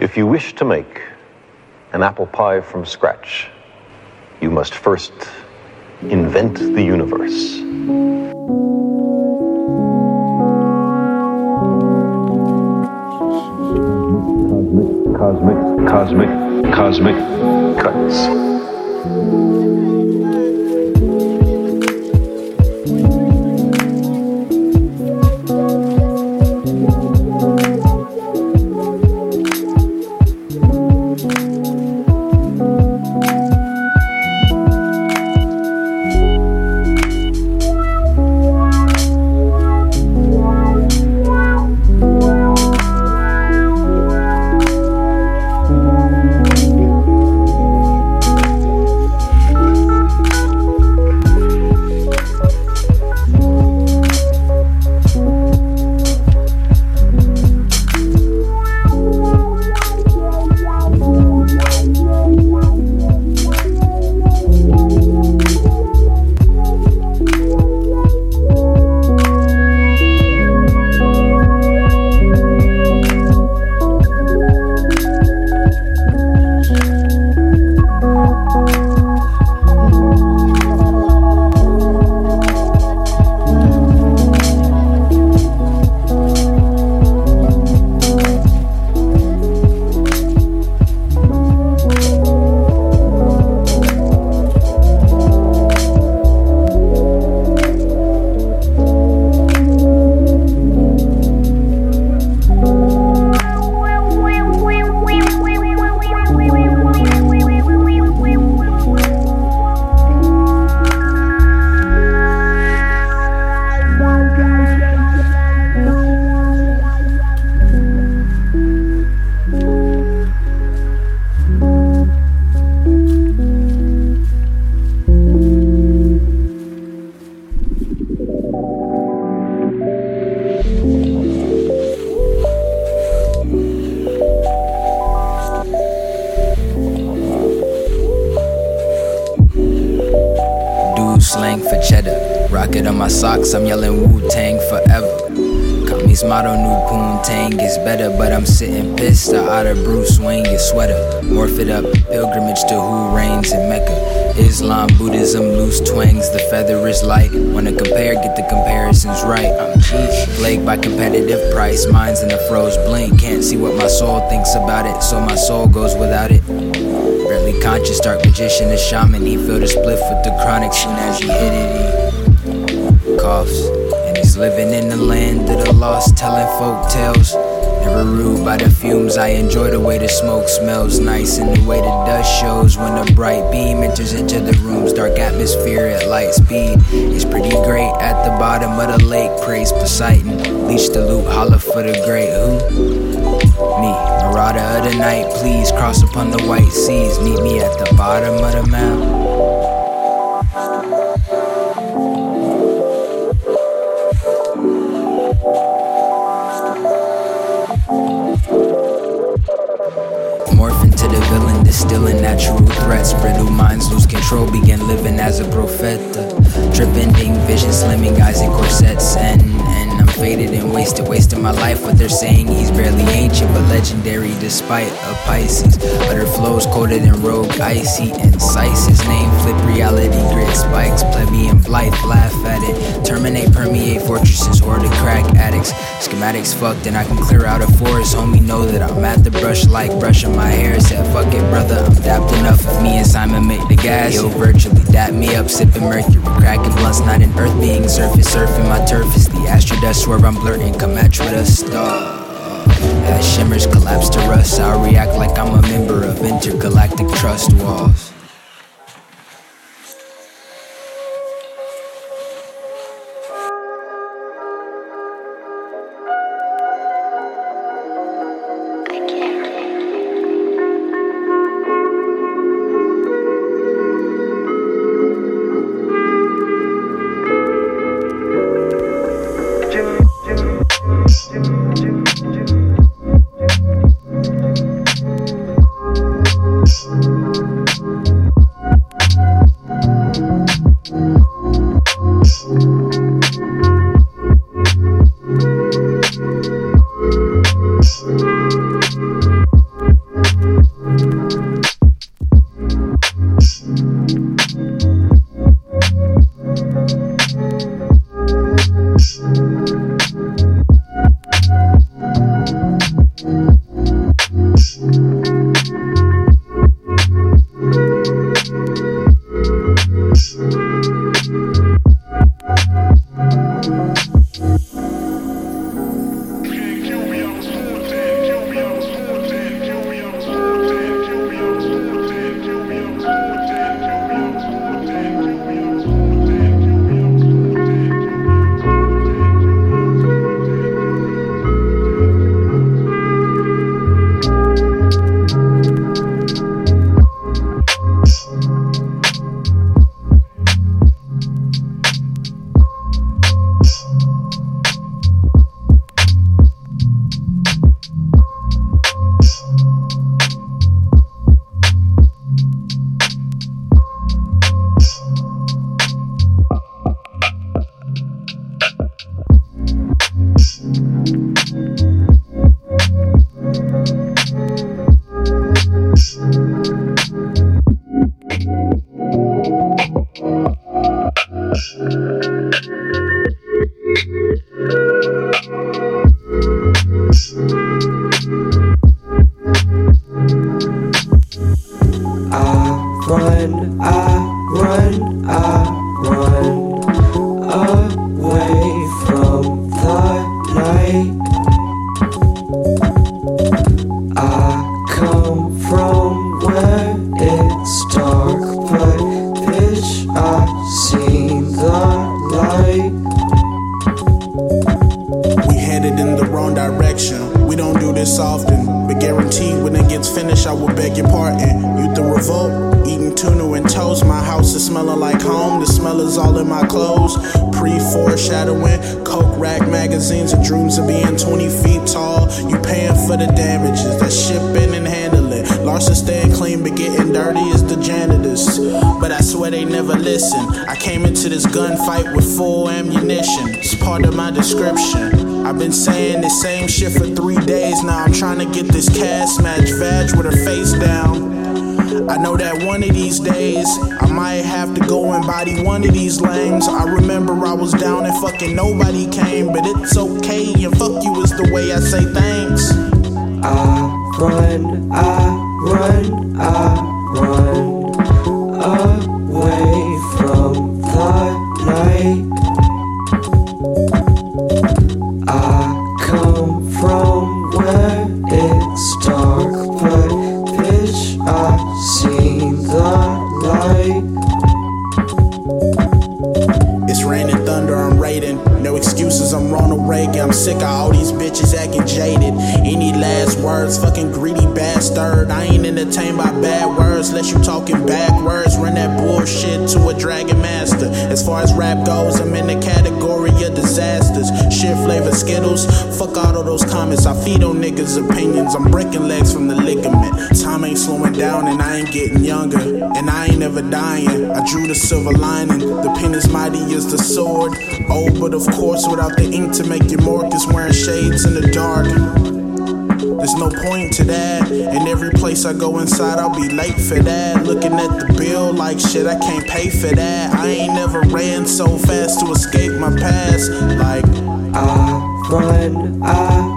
If you wish to make an apple pie from scratch, you must first invent the universe. Cosmic cuts. I'm yelling Wu-Tang forever. Company's motto, new Poontang is better. But I'm sitting pissed, I oughta Bruce Wayne your sweater. Morph it up, pilgrimage to who reigns in Mecca. Islam, Buddhism, loose twangs, the feather is light. Wanna compare, get the comparisons right. I'm cheap, plagued by competitive price. Minds in the froze blink, can't see what my soul thinks about it. So my soul goes without it. Barely conscious, dark magician, a shaman. He filled a spliff with the chronics, and as he hit it, he and he's living in the land of the lost, telling folk tales. Never rude by the fumes, I enjoy the way the smoke smells nice, and the way the dust shows when the bright beam enters into the room's dark atmosphere at light speed. It's pretty great at the bottom of the lake, praise Poseidon, leash the loot, holla for the great who? Me, marauder of the night, please cross upon the white seas, meet me at the bottom of the map. Still a natural threat, brittle minds lose control, began living as a profeta. Trip-ending vision, slimming eyes in corsets, and I'm faded and wasting my life. What they're saying, he's barely ancient, but legendary despite a Pisces. Butter flows colder than rogue, icy, incisive. His name, flip reality, grit spikes, plebeian blight, laugh at it. Terminate, permeate fortresses, or the crack addicts. Schematics fucked, and I can clear out a forest. Homie, know that I'm at the brush like brushing my hair. Said, fuck it, brother, I'm dapped enough. If me and Simon make the gas, he'll virtually dap me up, sipping mercury, cracking blunts, not an earth being surfing my turf is the astrodust. Swear I'm blurting, come match with a star. As shimmers collapse to rust, I'll react like I'm a member of intergalactic trust walls. don't do this often, but guaranteed when it gets finished, I will beg your pardon. Youth of revolt, eating tuna and toast. My house is smelling like home, the smell is all in my clothes. Pre-foreshadowing, coke rack magazines and dreams of being 20 feet tall. You paying for the damages, that shipping and handling. Larson staying clean but getting dirty is the janitors. But I swear they never listen. I came into this gunfight with full ammunition. It's part of my description. I've been saying the same shit for 3 days now. I'm trying to get this cast match vag with her face down. I know that one of these days I might have to go and body one of these lames. I remember I was down and fucking nobody came, but it's okay and fuck you is the way I say thanks. I run away from the night. I'm sick of all these bitches acting jaded. Any last words, fucking greedy bastard. I ain't entertained by bad words, unless you talking backwards. Run that bullshit to a dragon master. As far as rap goes, I'm in the category of disasters. Shit flavored Skittles, fuck all of those comments. I feed on niggas' opinions, I'm breaking legs from the ligament. Time ain't slowing down and I ain't getting younger. And I ain't ever dying, I drew the silver lining. The pen is mighty as the sword. Oh, but of course without the ink to make your Workers wearing shades in the dark. There's no point to that. And every place I go inside, I'll be late for that. Looking at the bill like shit, I can't pay for that. I ain't never ran so fast to escape my past. Like I run away from the night.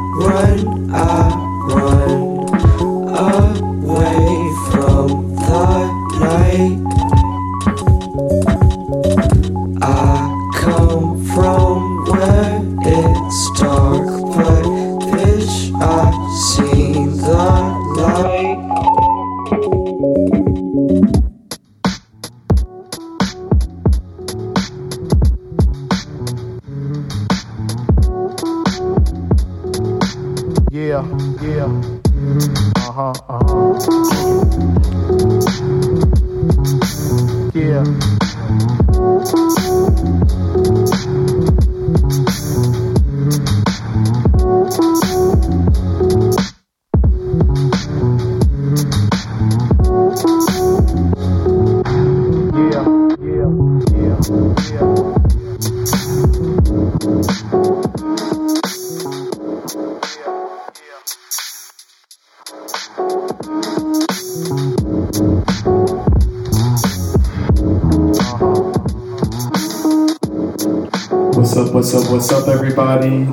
What's up everybody,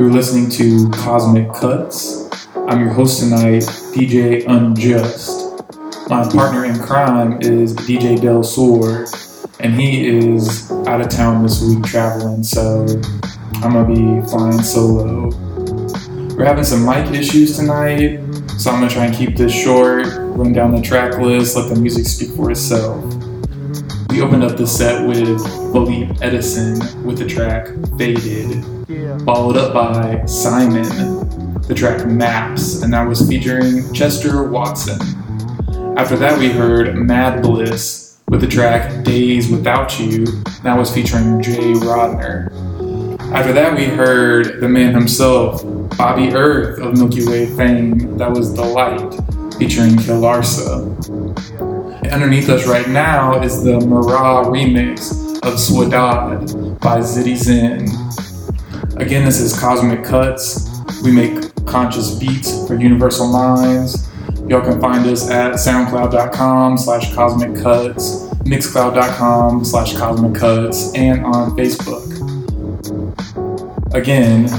you're listening to Cosmic Cuts. I'm your host tonight, DJ Unjust. My partner in crime is DJ Del Soar, and he is out of town this week traveling, so I'm gonna be flying solo. We're having some mic issues tonight, so I'm gonna try and keep this short, run down the track list, let the music speak for itself. We opened up the set with Bobby Earth with the track Faded, followed up by Simon, the track Maps, and that was featuring Chester Watson. After that we heard Mad Bliss with the track Days Without You, and that was featuring Jay Rodner. After that we heard the man himself, Bobby Earth of Milky Way fame, that was The Light, featuring Gilarsa. Underneath us right now is the Mirah remix of Swadad by Zitty Zinn. Again, this is Cosmic Cuts. We make conscious beats for universal minds. Y'all can find us at soundcloud.com/cosmiccuts, mixcloud.com/cosmiccuts, and on Facebook. Again,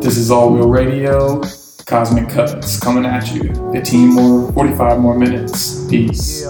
this is All Wheel Radio. Cosmic Cuts coming at you. 45 more minutes. Peace.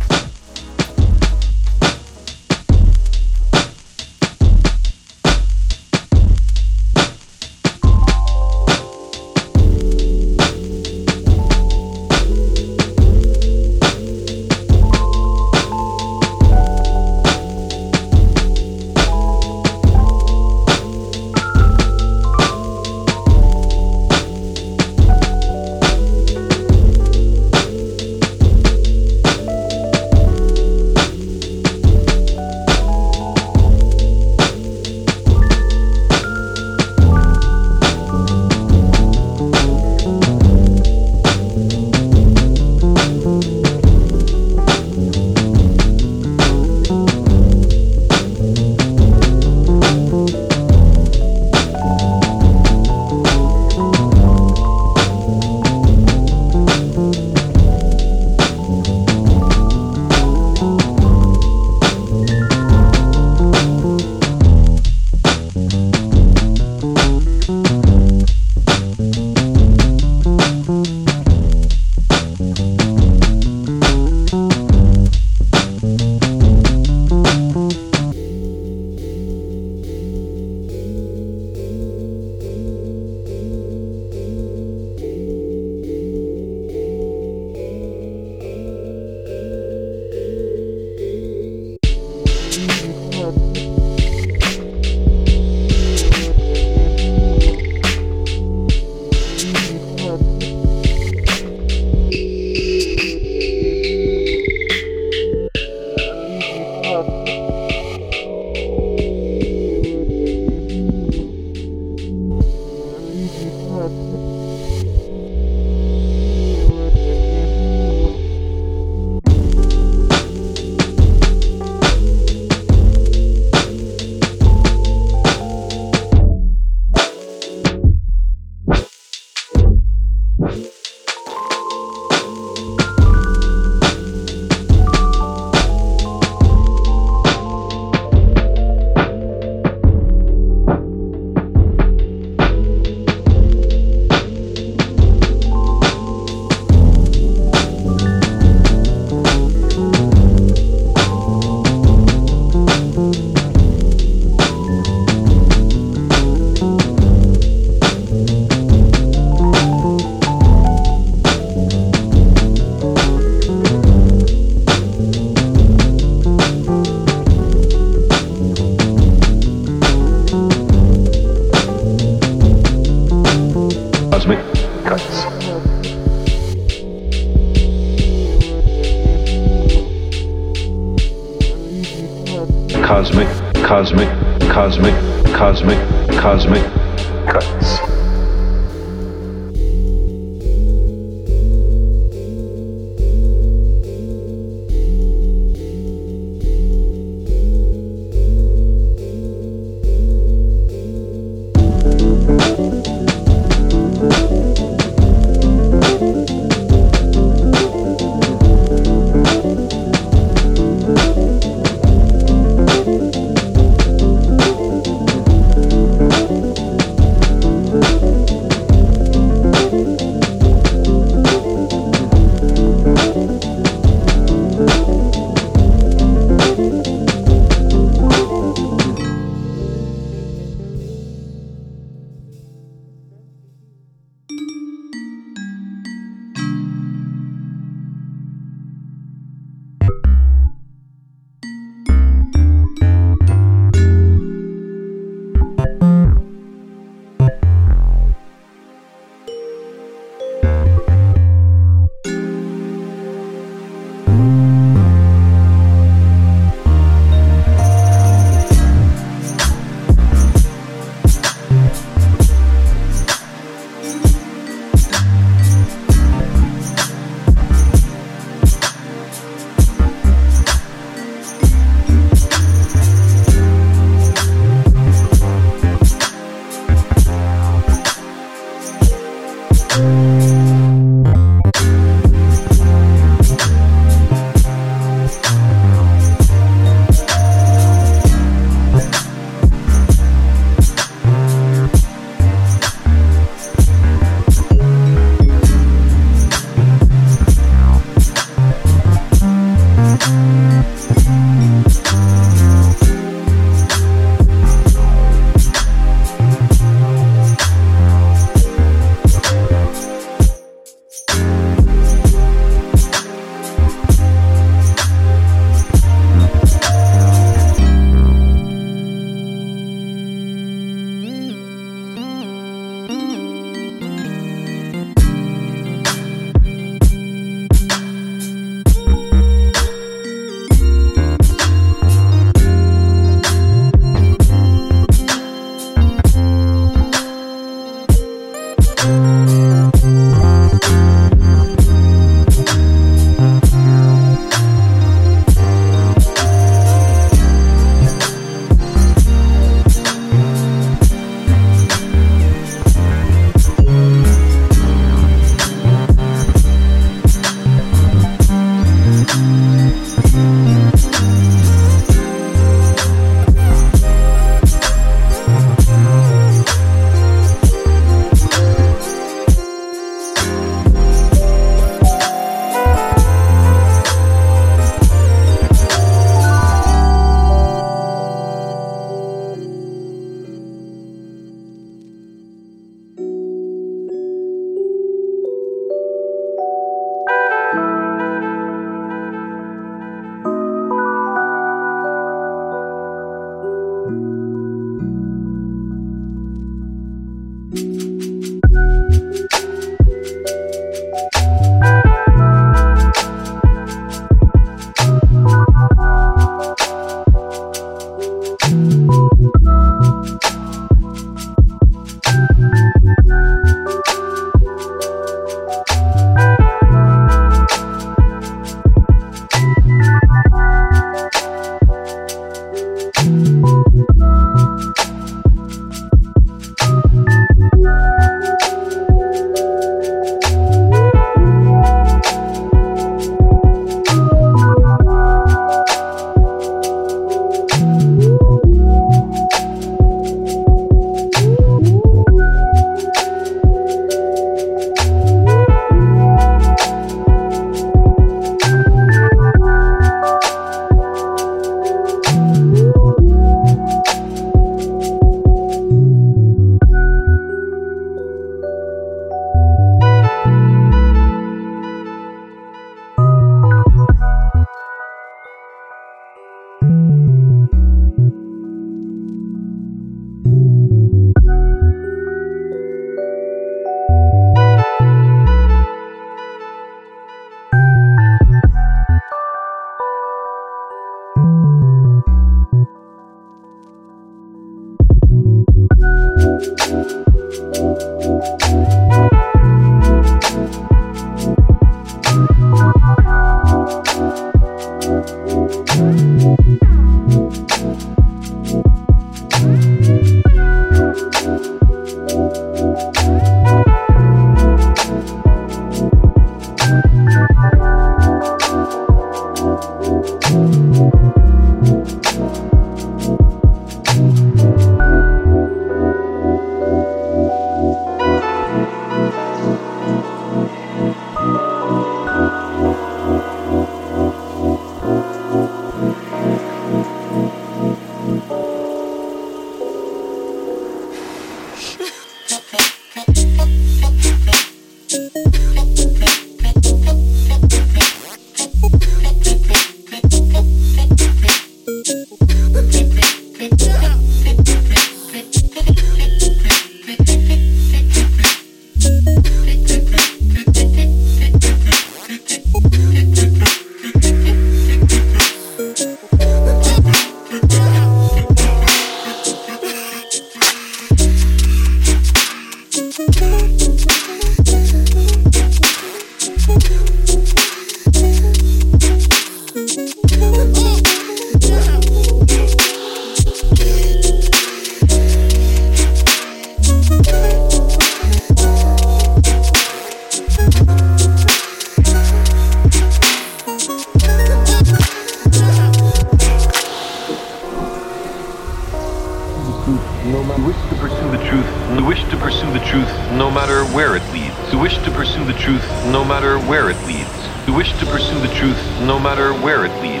no matter where it leads, who wish to pursue the truth no matter where it leads, who wish to pursue the truth no matter where it leads.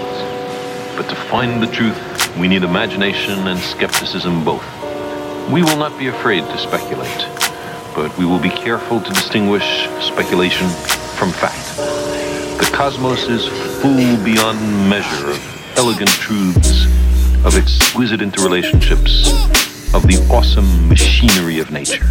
But to find the truth, we need imagination and skepticism both. We will not be afraid to speculate, but we will be careful to distinguish speculation from fact. The cosmos is full beyond measure of elegant truths, of exquisite interrelationships, of the awesome machinery of nature.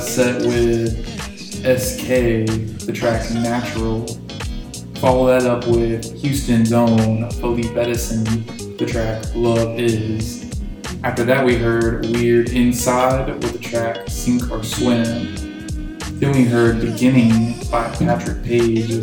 Set with SK, the track Natural. Follow that up with Houston's own Odie Bettison, the track Love Is. After that we heard Weird Inside with the track Sink or Swim. Then we heard Beginning by Patrick Page II.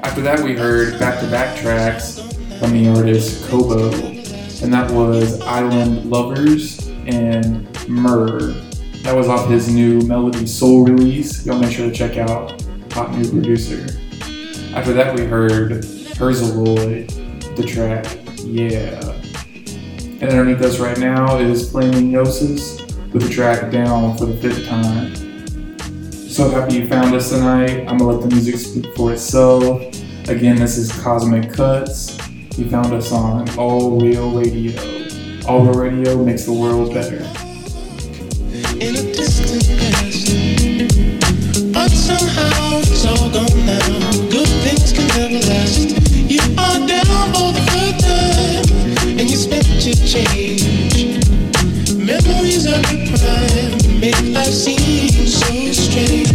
After that we heard back-to-back tracks from the artist Kobo, and that was Island Lovers and Mirah. That was off his new Melody Soul release. Y'all make sure to check out Hot New Producer. After that we heard Herzaloid, the track Yeah. And underneath us right now is Flamingosis with the track Down for the 5th time. So happy you found us tonight. I'm gonna let the music speak for itself. Again, this is Cosmic Cuts. You found us on All Wheel Radio. All Wheel Radio makes the world better. In a distant past, but somehow it's all gone now. Good things can never last. You are down for the third time, and you spent your change. Memories are deprived, make life seem so strange.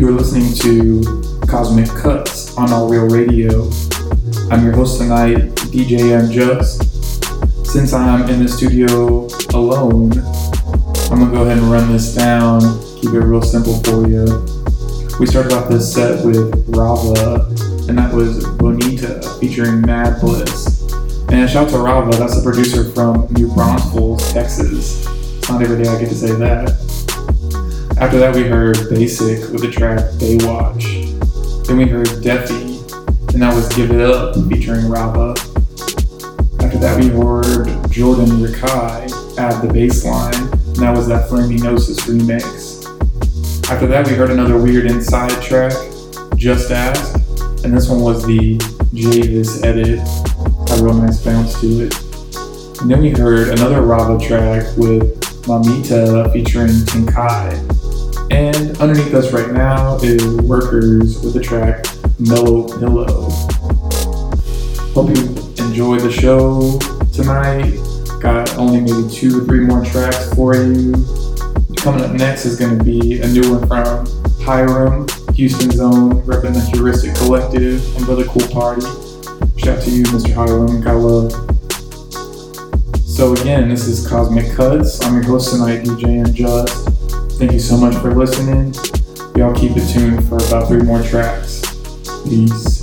You are listening to Cosmic Cuts on All Wheel Radio. I'm your host tonight, DJ Unjust. Since I'm in the studio alone, I'm gonna go ahead and run this down, keep it real simple for you. We started off this set with Rava, and that was Bonita featuring Mad Bliss. And shout out to Rava, that's a producer from New Braunfels, Texas. It's not every day I get to say that. After that we heard Basic with the track Baywatch. Then we heard Deffy, and that was Give It Up featuring Rava. After that we heard Jordan Rakai add the bass line, and that was that Flamingosis remix. After that we heard another Weird Inside track, Just Ask, and this one was the Javis edit. A real nice bounce to it. And then we heard another Rava track with Mamita featuring Tinkai. And underneath us right now is Workers with the track Mellow Pillow. Hope you enjoyed the show tonight. Got only maybe 2 or 3 more tracks for you. Coming up next is going to be a new one from Hiram, Houston's own, repping the Heuristic Collective, and another cool party. Shout out to you, Mr. Hiram. Got love. So again, this is Cosmic Cuts. I'm your host tonight, DJ Unjust. Thank you so much for listening. Y'all keep it tuned for about 3 more tracks. Peace.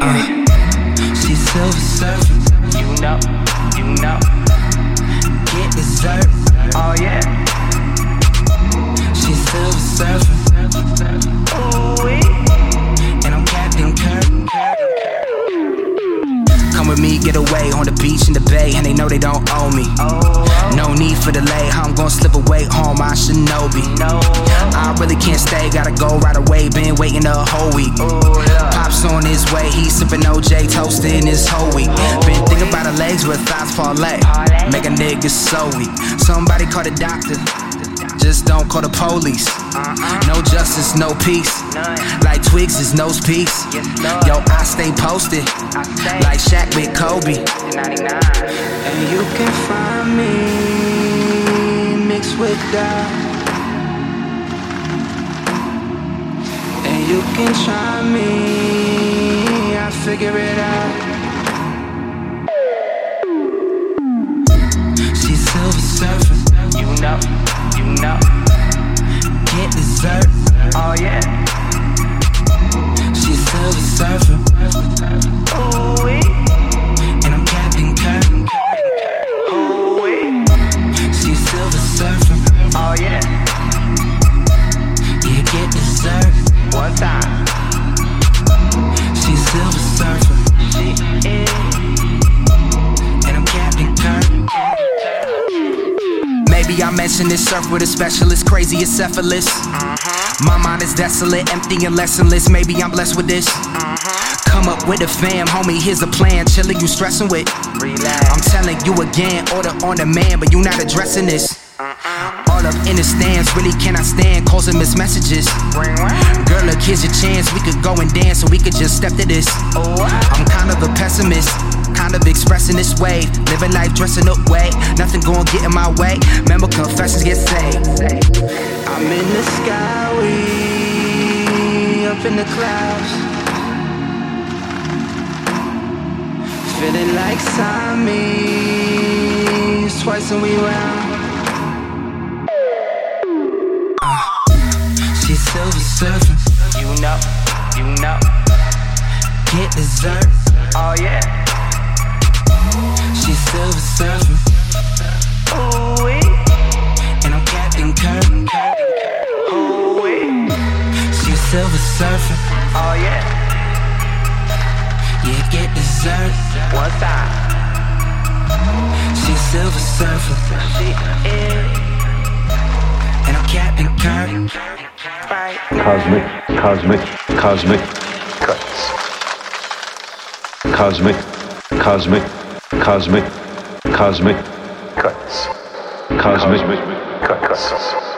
She's silver surfing, you know, get dessert, oh yeah. She's silver surfing, ooh, and I'm Captain Kirk. Come with me, get away on the beach in the bay, and they know they don't owe me. No need for delay, I'm gon' slip away home, I shinobi. I really can't stay, gotta go right away, been waiting a whole week. Pops on his way, he's sippin' OJ, toastin' his whole week. Been thinking about her legs with thighs parlay, make a nigga so weak. Somebody call the doctor, just don't call the police. No justice, no peace. Like twigs is no peace. Yo, I stay posted like Shaq with Kobe. And you can find me mixed with that. And you can try me, I'll figure it out. She's silver surfing, you know. No, get dessert, oh yeah. She's silver surfer, ooh wee, and I'm Captain Kirk, ooh wee. She's silver surfer, oh yeah. Yeah, get dessert, one time. She's silver surfer, she is, and I'm Captain Kirk. Maybe I mentioned this surf with a specialist, crazy encephalus. My mind is desolate, empty and lessonless. Maybe I'm blessed with this. Come up with a fam, homie, here's a plan. Chillin', you stressin' with. Relax. I'm telling you again, order on demand, but you not addressing this. All up in the stands, really cannot stand, causing missed messages. Girl, look, here's your chance, we could go and dance, or we could just step to this. I'm kind of a pessimist, kind of expressing this way, living life dressing up way, nothing gon' get in my way. Remember, confessions get saved. I'm in the sky, we up in the clouds, feeling like Siamese, twice and we round. She's silver surfing, you know, get dessert, oh yeah. She's silver surfer, ooh wee, and I'm Captain Kirk, ooh wee. She's silver surfer, oh yeah. Yeah, get dessert, one time. She's silver surfer, she is, and I'm Captain Kirk. Right. Cosmic cuts. Cosmic cuts.